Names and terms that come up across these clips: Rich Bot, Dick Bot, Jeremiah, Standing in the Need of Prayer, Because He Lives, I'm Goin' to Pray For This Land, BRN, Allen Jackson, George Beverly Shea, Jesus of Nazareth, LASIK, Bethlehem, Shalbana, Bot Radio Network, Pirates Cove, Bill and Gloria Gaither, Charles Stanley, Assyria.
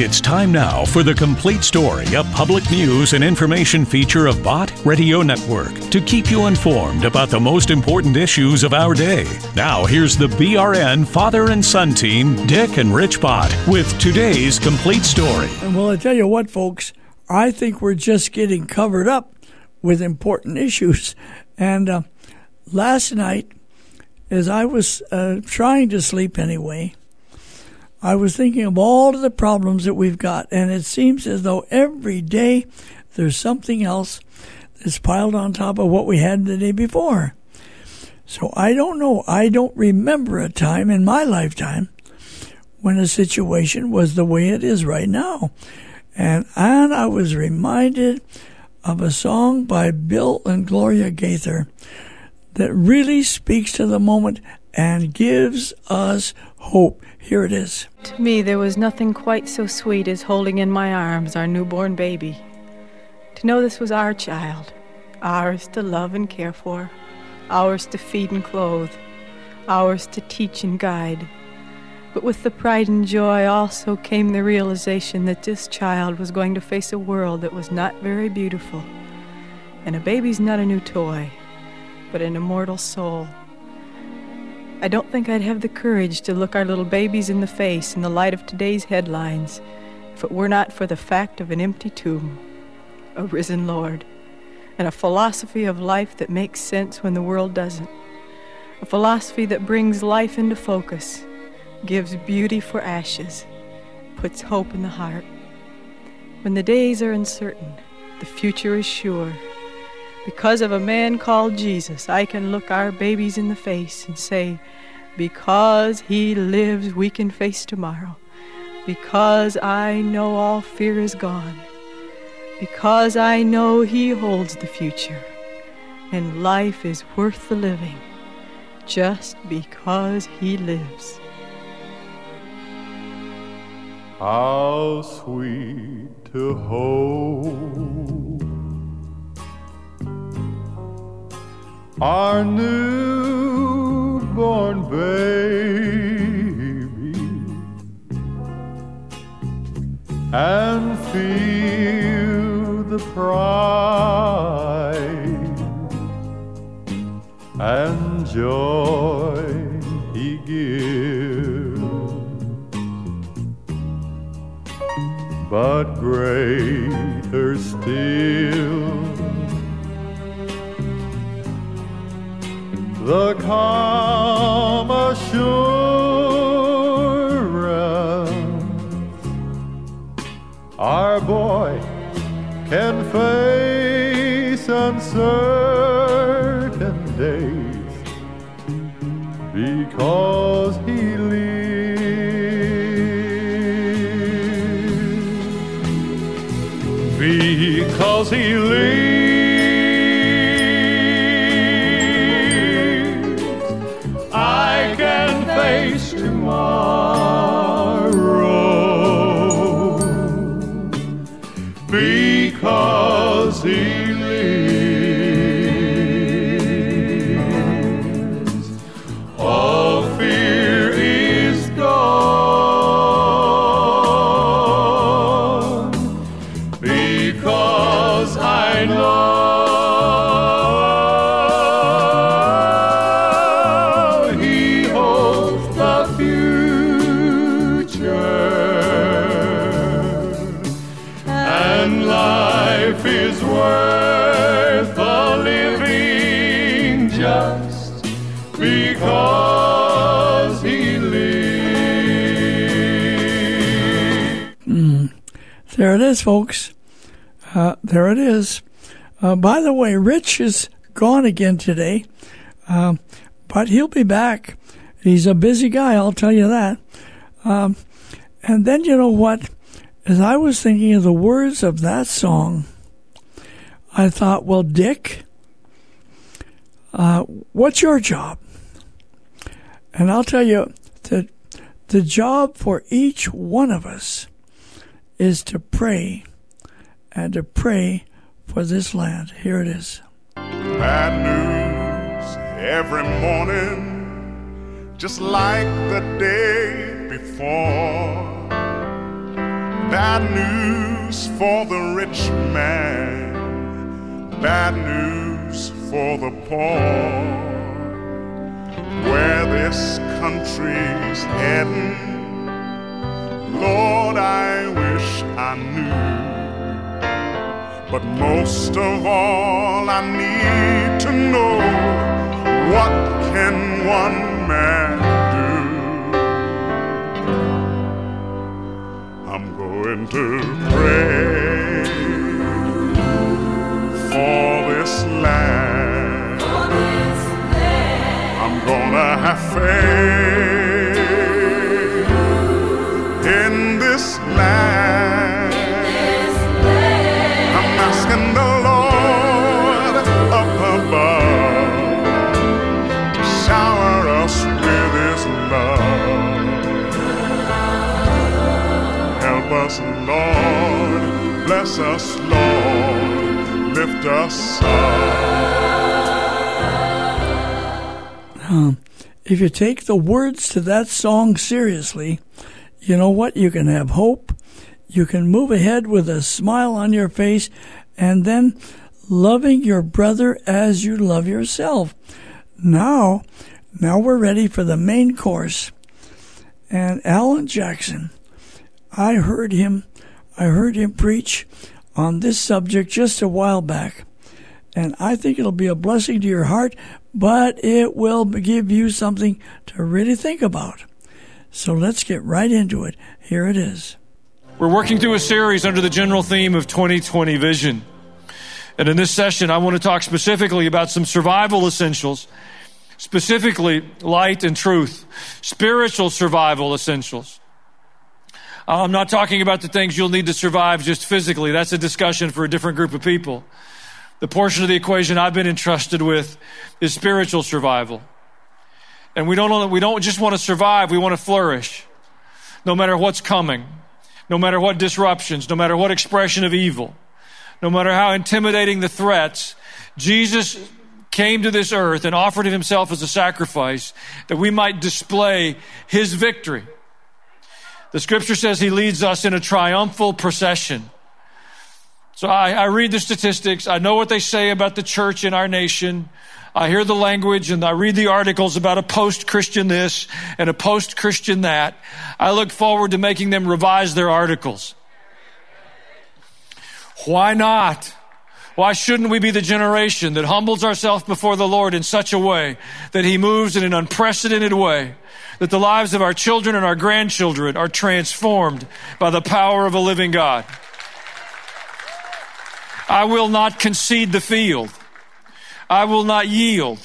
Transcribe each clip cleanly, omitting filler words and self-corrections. It's time now for The Complete Story, a public news and information feature of Bot Radio Network to keep you informed about the most important issues of our day. Now, here's the BRN father and son team, Dick and Rich Bot, with today's Complete Story. And well, I tell you what, folks, I think we're just getting covered up with important issues. And last night, as I was trying to sleep anyway, I was thinking of all of the problems that we've got, and it seems as though every day there's something else that's piled on top of what we had the day before. So I don't know. I don't remember a time in my lifetime when a situation was the way it is right now. And I was reminded of a song by Bill and Gloria Gaither that really speaks to the moment and gives us hope. Here it is. To me, there was nothing quite so sweet as holding in my arms our newborn baby. To know this was our child, ours to love and care for, ours to feed and clothe, ours to teach and guide. But with the pride and joy also came the realization that this child was going to face a world that was not very beautiful. And a baby's not a new toy, but an immortal soul. I don't think I'd have the courage to look our little babies in the face in the light of today's headlines if it were not for the fact of an empty tomb, a risen Lord, and a philosophy of life that makes sense when the world doesn't, a philosophy that brings life into focus, gives beauty for ashes, puts hope in the heart. When the days are uncertain, the future is sure. Because of a man called Jesus, I can look our babies in the face and say, because he lives, we can face tomorrow. Because I know all fear is gone. Because I know he holds the future. And life is worth the living, just because he lives. How sweet to hold our newborn baby, and feel the pride and joy he gives. But greater still, the calm assurance our boy can face uncertain days, because he lives. Because he lives. Because he lives, all fear is gone. Because I know he holds the future, and life is worth the living, just because he lives. There it is, folks. There it is. By the way, Rich is gone again today, but he'll be back. He's a busy guy, I'll tell you that. And then, you know what? As I was thinking of the words of that song, I thought, well, Dick, what's your job? And I'll tell you that the job for each one of us is to pray, and to pray for this land. Here it is. Bad news every morning, just like the day before. Bad news for the rich man, bad news for the poor. Where this country's heading, Lord, I wish I knew. But most of all, I need to know, what can one man do? I'm going to pray for this land. I'm gonna have faith in this land. I'm asking the Lord up above to shower us with His love. Help us, Lord, bless us, Lord, lift us up. If you take the words to that song seriously, you know what? You can have hope, you can move ahead with a smile on your face, and then loving your brother as you love yourself. Now we're ready for the main course. And Allen Jackson, I heard him preach on this subject just a while back, and I think it'll be a blessing to your heart, but it will give you something to really think about. So let's get right into it. Here it is. We're working through a series under the general theme of 2020 Vision. And in this session, I want to talk specifically about some survival essentials, specifically light and truth, spiritual survival essentials. I'm not talking about the things you'll need to survive just physically. That's a discussion for a different group of people. The portion of the equation I've been entrusted with is spiritual survival. And we don't just want to survive, we want to flourish. No matter what's coming, no matter what disruptions, no matter what expression of evil, no matter how intimidating the threats, Jesus came to this earth and offered himself as a sacrifice that we might display his victory. The scripture says he leads us in a triumphal procession. So I read the statistics. I know what they say about the church in our nation. I hear the language and I read the articles about a post-Christian this and a post-Christian that. I look forward to making them revise their articles. Why not? Why shouldn't we be the generation that humbles ourselves before the Lord in such a way that he moves in an unprecedented way, that the lives of our children and our grandchildren are transformed by the power of a living God? I will not concede the field. I will not yield.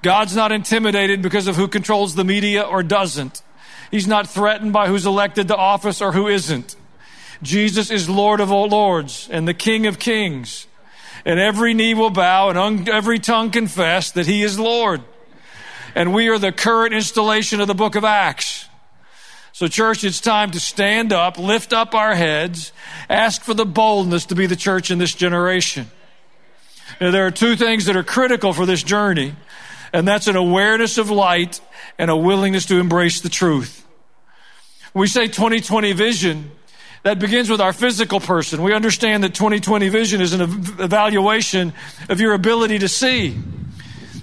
God's not intimidated because of who controls the media or doesn't. He's not threatened by who's elected to office or who isn't. Jesus is Lord of all lords and the King of kings. And every knee will bow and every tongue confess that he is Lord. And we are the current installation of the book of Acts. So church, it's time to stand up, lift up our heads, ask for the boldness to be the church in this generation. Now, there are two things that are critical for this journey, and that's an awareness of light and a willingness to embrace the truth. When we say 2020 vision, that begins with our physical person. We understand that 2020 vision is an evaluation of your ability to see.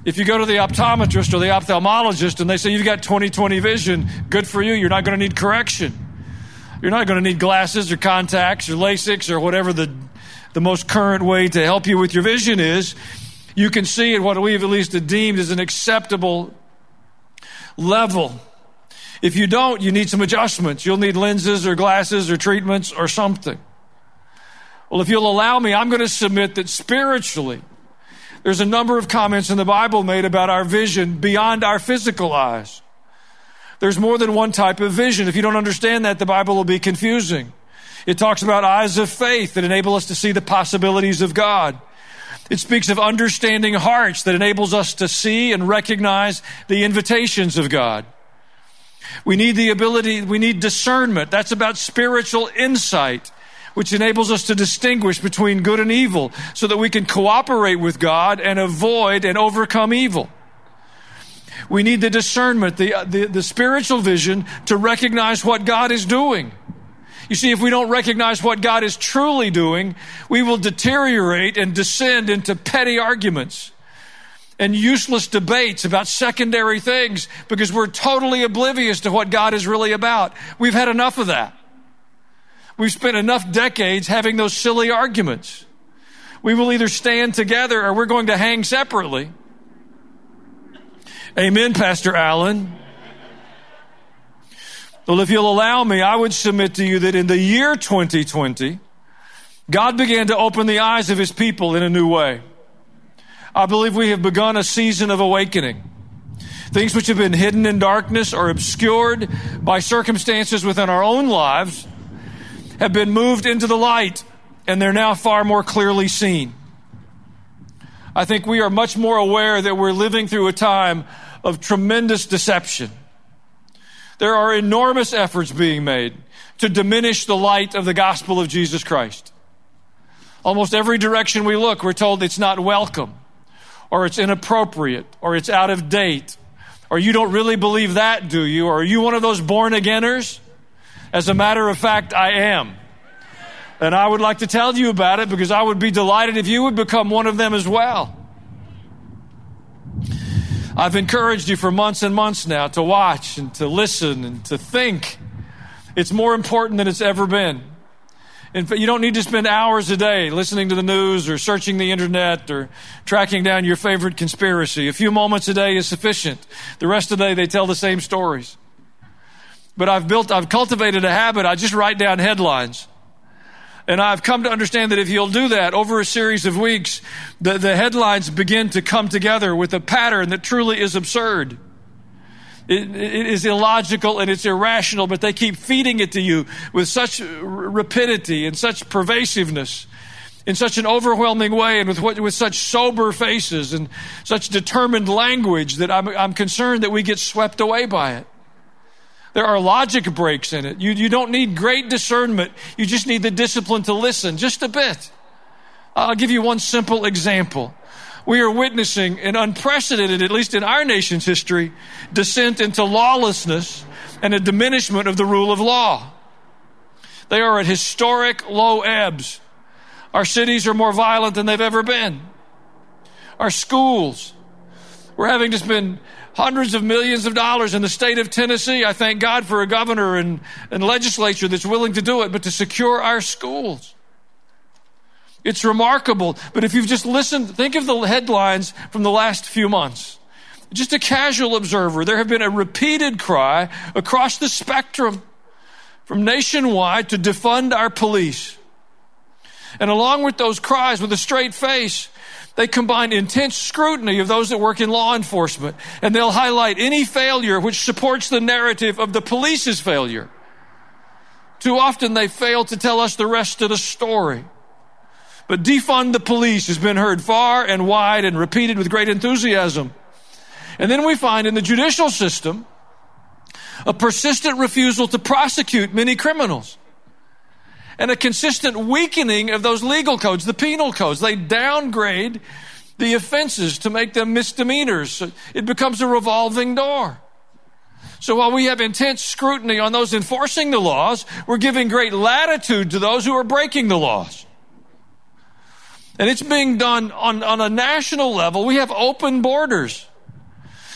If you go to the optometrist or the ophthalmologist and they say you've got 20/20 vision, good for you. You're not going to need correction. You're not going to need glasses or contacts or LASIK or whatever the most current way to help you with your vision is. You can see at what we've at least deemed as an acceptable level. If you don't, you need some adjustments. You'll need lenses or glasses or treatments or something. Well, if you'll allow me, I'm going to submit that spiritually, there's a number of comments in the Bible made about our vision beyond our physical eyes. There's more than one type of vision. If you don't understand that, the Bible will be confusing. It talks about eyes of faith that enable us to see the possibilities of God. It speaks of understanding hearts that enables us to see and recognize the invitations of God. We need discernment. That's about spiritual insight, which enables us to distinguish between good and evil so that we can cooperate with God and avoid and overcome evil. We need the discernment, the spiritual vision to recognize what God is doing You see, if we don't recognize what God is truly doing, we will deteriorate and descend into petty arguments and useless debates about secondary things because we're totally oblivious to what God is really about. We've had enough of that. We've spent enough decades having those silly arguments. We will either stand together or we're going to hang separately. Amen, Pastor Allen. Well, if you'll allow me, I would submit to you that in the year 2020, God began to open the eyes of his people in a new way. I believe we have begun a season of awakening. Things which have been hidden in darkness or obscured by circumstances within our own lives have been moved into the light, and they're now far more clearly seen. I think we are much more aware that we're living through a time of tremendous deception. There are enormous efforts being made to diminish the light of the gospel of Jesus Christ. Almost every direction we look, we're told it's not welcome, or it's inappropriate, or it's out of date, or you don't really believe that, do you? Or are you one of those born-againers? As a matter of fact, I am. And I would like to tell you about it because I would be delighted if you would become one of them as well. I've encouraged you for months and months now to watch and to listen and to think. It's more important than it's ever been. In fact, you don't need to spend hours a day listening to the news or searching the internet or tracking down your favorite conspiracy. A few moments a day is sufficient. The rest of the day, they tell the same stories. But I've cultivated a habit. I just write down headlines. And I've come to understand that if you'll do that over a series of weeks, the headlines begin to come together with a pattern that truly is absurd. It is illogical and it's irrational, but they keep feeding it to you with such rapidity and such pervasiveness in such an overwhelming way and with such sober faces and such determined language that I'm concerned that we get swept away by it. There are logic breaks in it. You don't need great discernment. You just need the discipline to listen just a bit. I'll give you one simple example. We are witnessing an unprecedented, at least in our nation's history, descent into lawlessness and a diminishment of the rule of law. They are at historic low ebbs. Our cities are more violent than they've ever been. Our schools, we're having to spend hundreds of millions of dollars in the state of Tennessee. I thank God for a governor and legislature that's willing to do it, but to secure our schools. It's remarkable. But if you've just listened, think of the headlines from the last few months. Just a casual observer, there have been a repeated cry across the spectrum from nationwide to defund our police. And along with those cries, with a straight face, they combine intense scrutiny of those that work in law enforcement, and they'll highlight any failure which supports the narrative of the police's failure. Too often they fail to tell us the rest of the story. But defund the police has been heard far and wide and repeated with great enthusiasm. And then we find in the judicial system a persistent refusal to prosecute many criminals, and a consistent weakening of those legal codes, the penal codes. They downgrade the offenses to make them misdemeanors. It becomes a revolving door. So while we have intense scrutiny on those enforcing the laws, we're giving great latitude to those who are breaking the laws. And it's being done on a national level. We have open borders.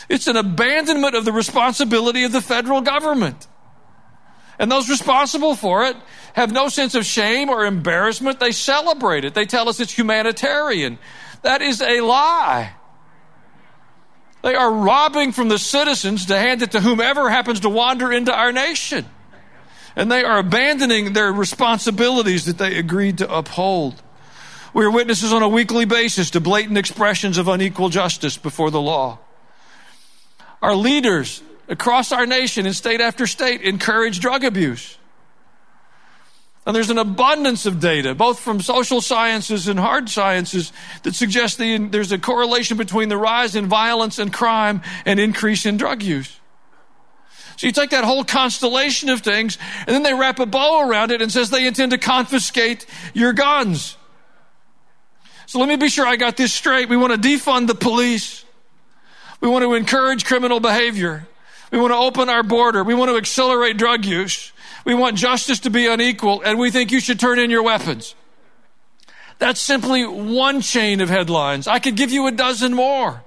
It's an abandonment of the responsibility of the federal government. And those responsible for it have no sense of shame or embarrassment. They celebrate it. They tell us it's humanitarian. That is a lie. They are robbing from the citizens to hand it to whomever happens to wander into our nation. And they are abandoning their responsibilities that they agreed to uphold. We are witnesses on a weekly basis to blatant expressions of unequal justice before the law. Our leaders across our nation and state after state encourage drug abuse. And there's an abundance of data, both from social sciences and hard sciences, that suggests there's a correlation between the rise in violence and crime and increase in drug use. So you take that whole constellation of things, and then they wrap a bow around it and says they intend to confiscate your guns. So let me be sure I got this straight. We want to defund the police. We want to encourage criminal behavior. We want to open our border. We want to accelerate drug use. We want justice to be unequal, and we think you should turn in your weapons. That's simply one chain of headlines. I could give you a dozen more.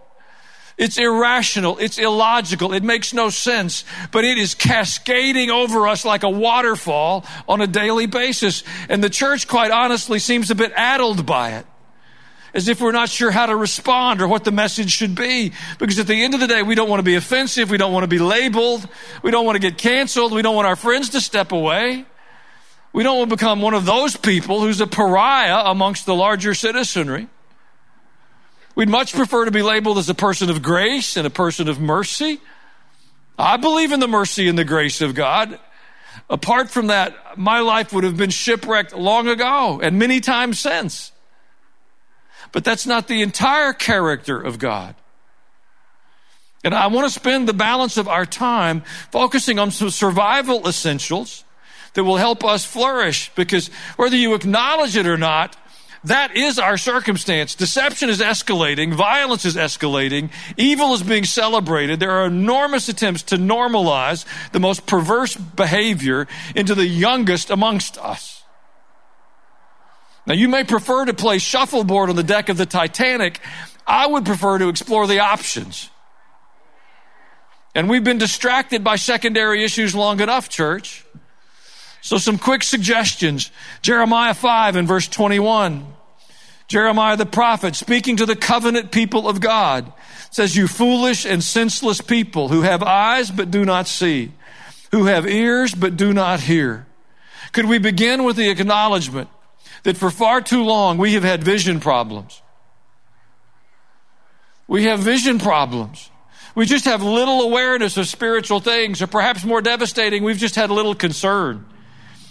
It's irrational. It's illogical. It makes no sense, but it is cascading over us like a waterfall on a daily basis. And the church, quite honestly, seems a bit addled by it, as if we're not sure how to respond or what the message should be. Because at the end of the day, we don't want to be offensive. We don't want to be labeled. We don't want to get canceled. We don't want our friends to step away. We don't want to become one of those people who's a pariah amongst the larger citizenry. We'd much prefer to be labeled as a person of grace and a person of mercy. I believe in the mercy and the grace of God. Apart from that, my life would have been shipwrecked long ago and many times since. But that's not the entire character of God. And I want to spend the balance of our time focusing on some survival essentials that will help us flourish, because whether you acknowledge it or not, that is our circumstance. Deception is escalating. Violence is escalating. Evil is being celebrated. There are enormous attempts to normalize the most perverse behavior into the youngest amongst us. Now, you may prefer to play shuffleboard on the deck of the Titanic. I would prefer to explore the options. And we've been distracted by secondary issues long enough, church. So some quick suggestions. Jeremiah 5 and verse 21. Jeremiah the prophet, speaking to the covenant people of God, says, "You foolish and senseless people who have eyes but do not see, who have ears but do not hear." Could we begin with the acknowledgement that for far too long we have had vision problems? We have vision problems. We just have little awareness of spiritual things, or perhaps more devastating, we've just had little concern.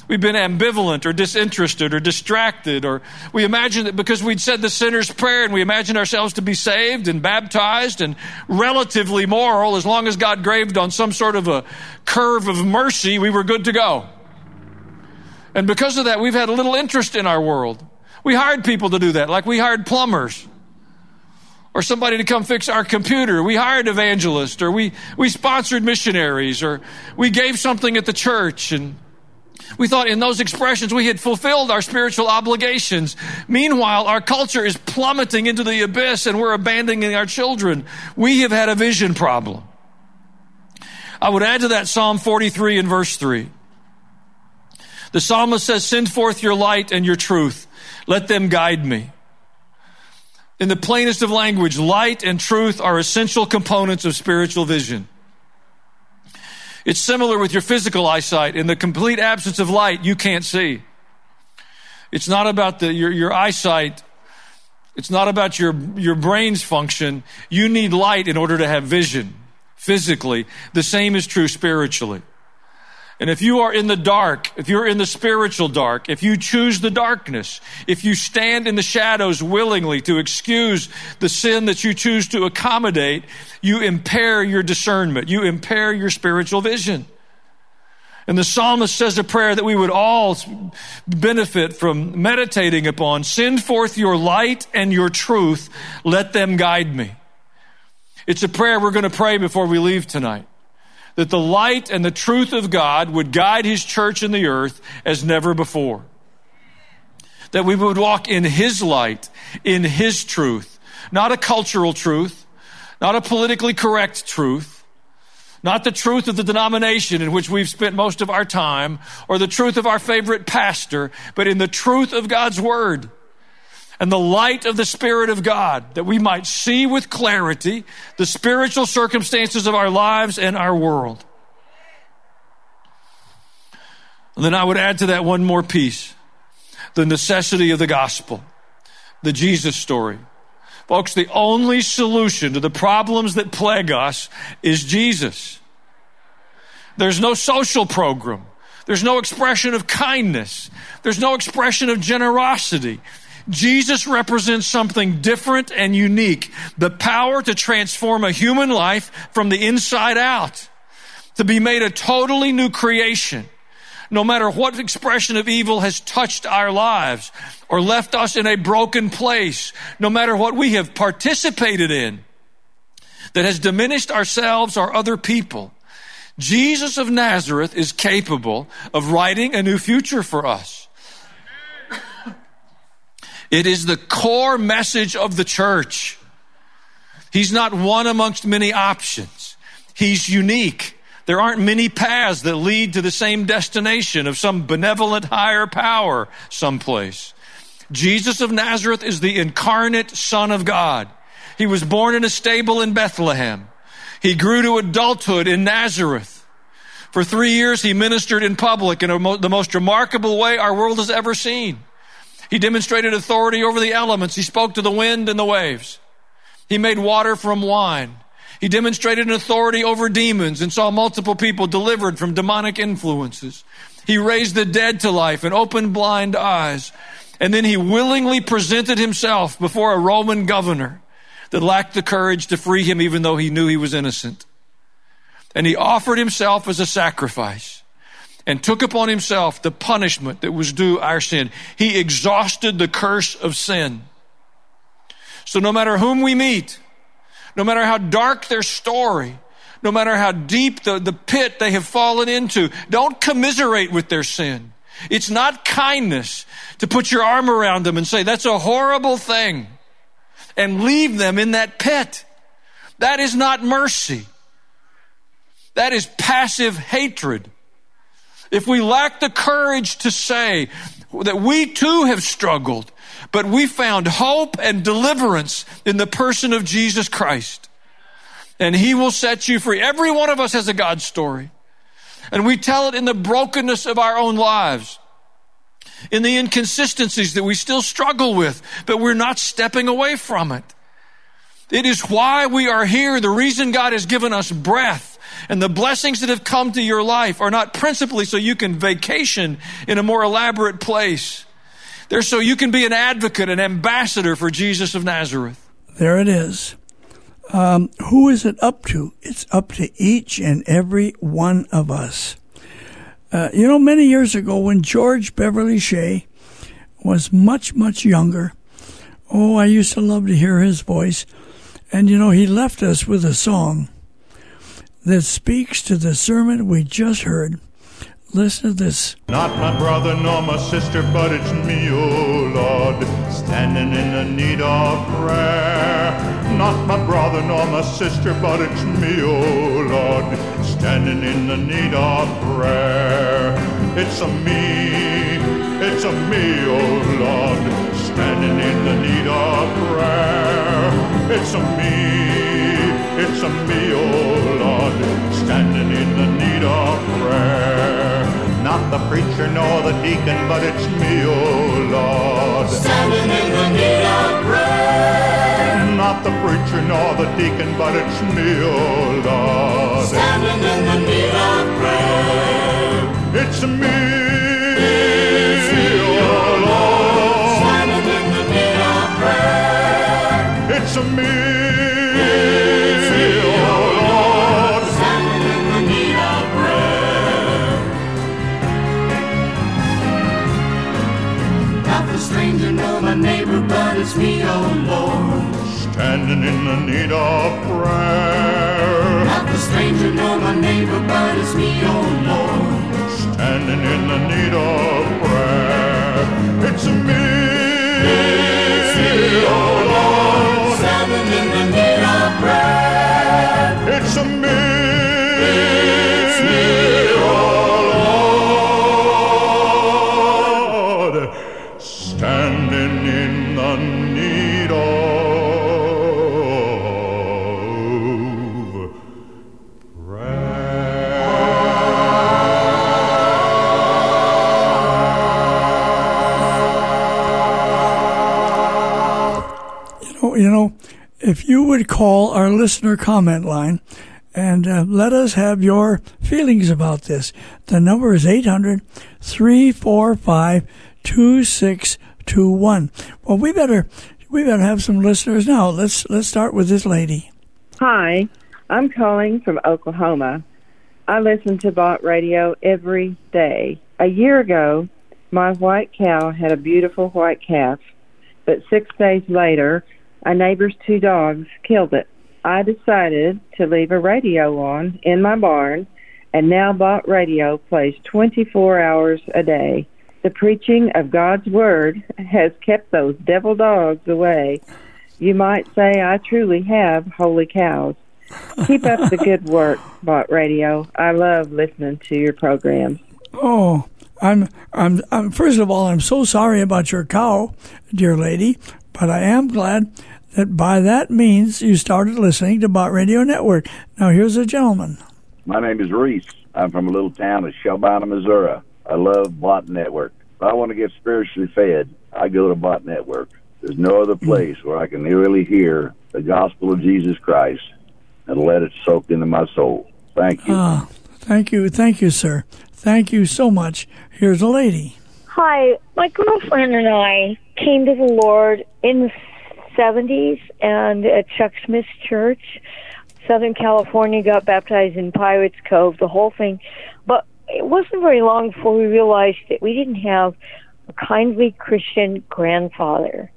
We've been ambivalent or disinterested or distracted, or we imagine that because we'd said the sinner's prayer and we imagined ourselves to be saved and baptized and relatively moral, as long as God graved on some sort of a curve of mercy, we were good to go. And because of that, we've had a little interest in our world. We hired people to do that, like we hired plumbers or somebody to come fix our computer. We hired evangelists, or we sponsored missionaries, or we gave something at the church, and we thought in those expressions we had fulfilled our spiritual obligations. Meanwhile, our culture is plummeting into the abyss and we're abandoning our children. We have had a vision problem. I would add to that Psalm 43 and verse 3. The psalmist says, "Send forth your light and your truth. Let them guide me." In the plainest of language, light and truth are essential components of spiritual vision. It's similar with your physical eyesight. In the complete absence of light, you can't see. It's not about your eyesight. It's not about your brain's function. You need light in order to have vision physically. The same is true spiritually. And if you are in the dark, if you're in the spiritual dark, if you choose the darkness, if you stand in the shadows willingly to excuse the sin that you choose to accommodate, you impair your discernment. You impair your spiritual vision. And the psalmist says a prayer that we would all benefit from meditating upon. "Send forth your light and your truth. Let them guide me." It's a prayer we're going to pray before we leave tonight, that the light and the truth of God would guide his church in the earth as never before. That we would walk in his light, in his truth, not a cultural truth, not a politically correct truth, not the truth of the denomination in which we've spent most of our time, or the truth of our favorite pastor, but in the truth of God's word and the light of the Spirit of God, that we might see with clarity the spiritual circumstances of our lives and our world. And then I would add to that one more piece, the necessity of the gospel, the Jesus story. Folks, the only solution to the problems that plague us is Jesus. There's no social program. There's no expression of kindness. There's no expression of generosity. Jesus represents something different and unique, the power to transform a human life from the inside out, to be made a totally new creation, no matter what expression of evil has touched our lives or left us in a broken place, no matter what we have participated in that has diminished ourselves or other people. Jesus of Nazareth is capable of writing a new future for us. It is the core message of the church. He's not one amongst many options. He's unique. There aren't many paths that lead to the same destination of some benevolent higher power someplace. Jesus of Nazareth is the incarnate Son of God. He was born in a stable in Bethlehem. He grew to adulthood in Nazareth. For 3 years, he ministered in public in the most remarkable way our world has ever seen. He demonstrated authority over the elements. He spoke to the wind and the waves. He made water from wine. He demonstrated an authority over demons and saw multiple people delivered from demonic influences. He raised the dead to life and opened blind eyes. And then he willingly presented himself before a Roman governor that lacked the courage to free him even though he knew he was innocent. And he offered himself as a sacrifice and took upon himself the punishment that was due our sin. He exhausted the curse of sin. So no matter whom we meet, no matter how dark their story, no matter how deep the pit they have fallen into, don't commiserate with their sin. It's not kindness to put your arm around them and say, that's a horrible thing, and leave them in that pit. That is not mercy. That is passive hatred. If we lack the courage to say that we too have struggled, but we found hope and deliverance in the person of Jesus Christ, and he will set you free. Every one of us has a God story. And we tell it in the brokenness of our own lives, in the inconsistencies that we still struggle with, but we're not stepping away from it. It is why we are here. The reason God has given us breath and the blessings that have come to your life are not principally so you can vacation in a more elaborate place. They're so you can be an advocate, an ambassador for Jesus of Nazareth. There it is. Who is it up to? It's up to each and every one of us. Many years ago when George Beverly Shea was much, much younger, I used to love to hear his voice. And, he left us with a song that speaks to the sermon we just heard. Listen to this. Not my brother nor my sister, but it's me, oh Lord, standing in the need of prayer. Not my brother nor my sister, but it's me, oh Lord, standing in the need of prayer. It's a me, oh Lord, standing in the need of prayer. It's a me, oh Lord, standing in the need of prayer. Not the preacher nor the deacon, but it's me, oh Lord, standing in the need of prayer. Not the preacher nor the deacon, but it's me, oh Lord, standing in the need of prayer. It's me, oh Lord, standing in the need of prayer. It's me, oh Lord. Stranger nor my neighbor, but it's me, oh Lord, standing in the need of prayer. Not the stranger nor my neighbor, but it's me, oh Lord, standing in the need of prayer. It's me, oh Lord, standing in the need of prayer. It's me, oh Lord. If you would call our listener comment line and let us have your feelings about this. The number is 800-345-2621. Well, we better have some listeners now. Let's start with this lady. Hi, I'm calling from Oklahoma. I listen to Bot Radio every day. A year ago, my white cow had a beautiful white calf, but 6 days later, a neighbor's two dogs killed it. I decided to leave a radio on in my barn and now Bot Radio plays 24 hours a day. The preaching of God's Word has kept those devil dogs away. You might say I truly have holy cows. Keep up the good work, Bot Radio. I love listening to your programs. Oh, I'm first of all, I'm so sorry about your cow, dear lady, but I am glad that by that means you started listening to Bot Radio Network. Now, here's a gentleman. My name is Reese. I'm from a little town of Shalbana, Missouri. I love Bot Network. If I want to get spiritually fed, I go to Bot Network. There's no other place where I can really hear the gospel of Jesus Christ and let it soak into my soul. Thank you. Thank you, sir. Thank you so much. Here's a lady. Hi. My girlfriend and I came to the Lord in the 70s and at Chuck Smith's church. Southern California, got baptized in Pirates Cove, the whole thing. But it wasn't very long before we realized that we didn't have a kindly Christian grandfather.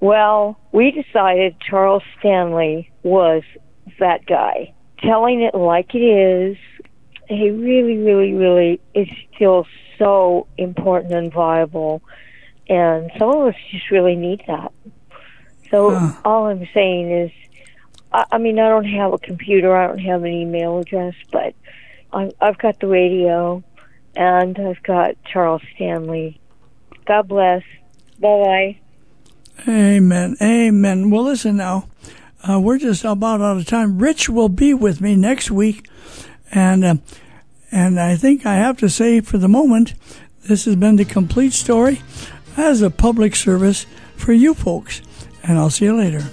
Well, we decided Charles Stanley was that guy. Telling it like it is, he really, really, really is still so important and viable. And some of us just really need that. So all I'm saying is, I mean, I don't have a computer. I don't have an email address, but I've got the radio, and I've got Charles Stanley. God bless. Bye-bye. Amen. Amen. Well, listen now. We're just about out of time. Rich will be with me next week, and I think I have to say for the moment, this has been the complete story as a public service for you folks, and I'll see you later.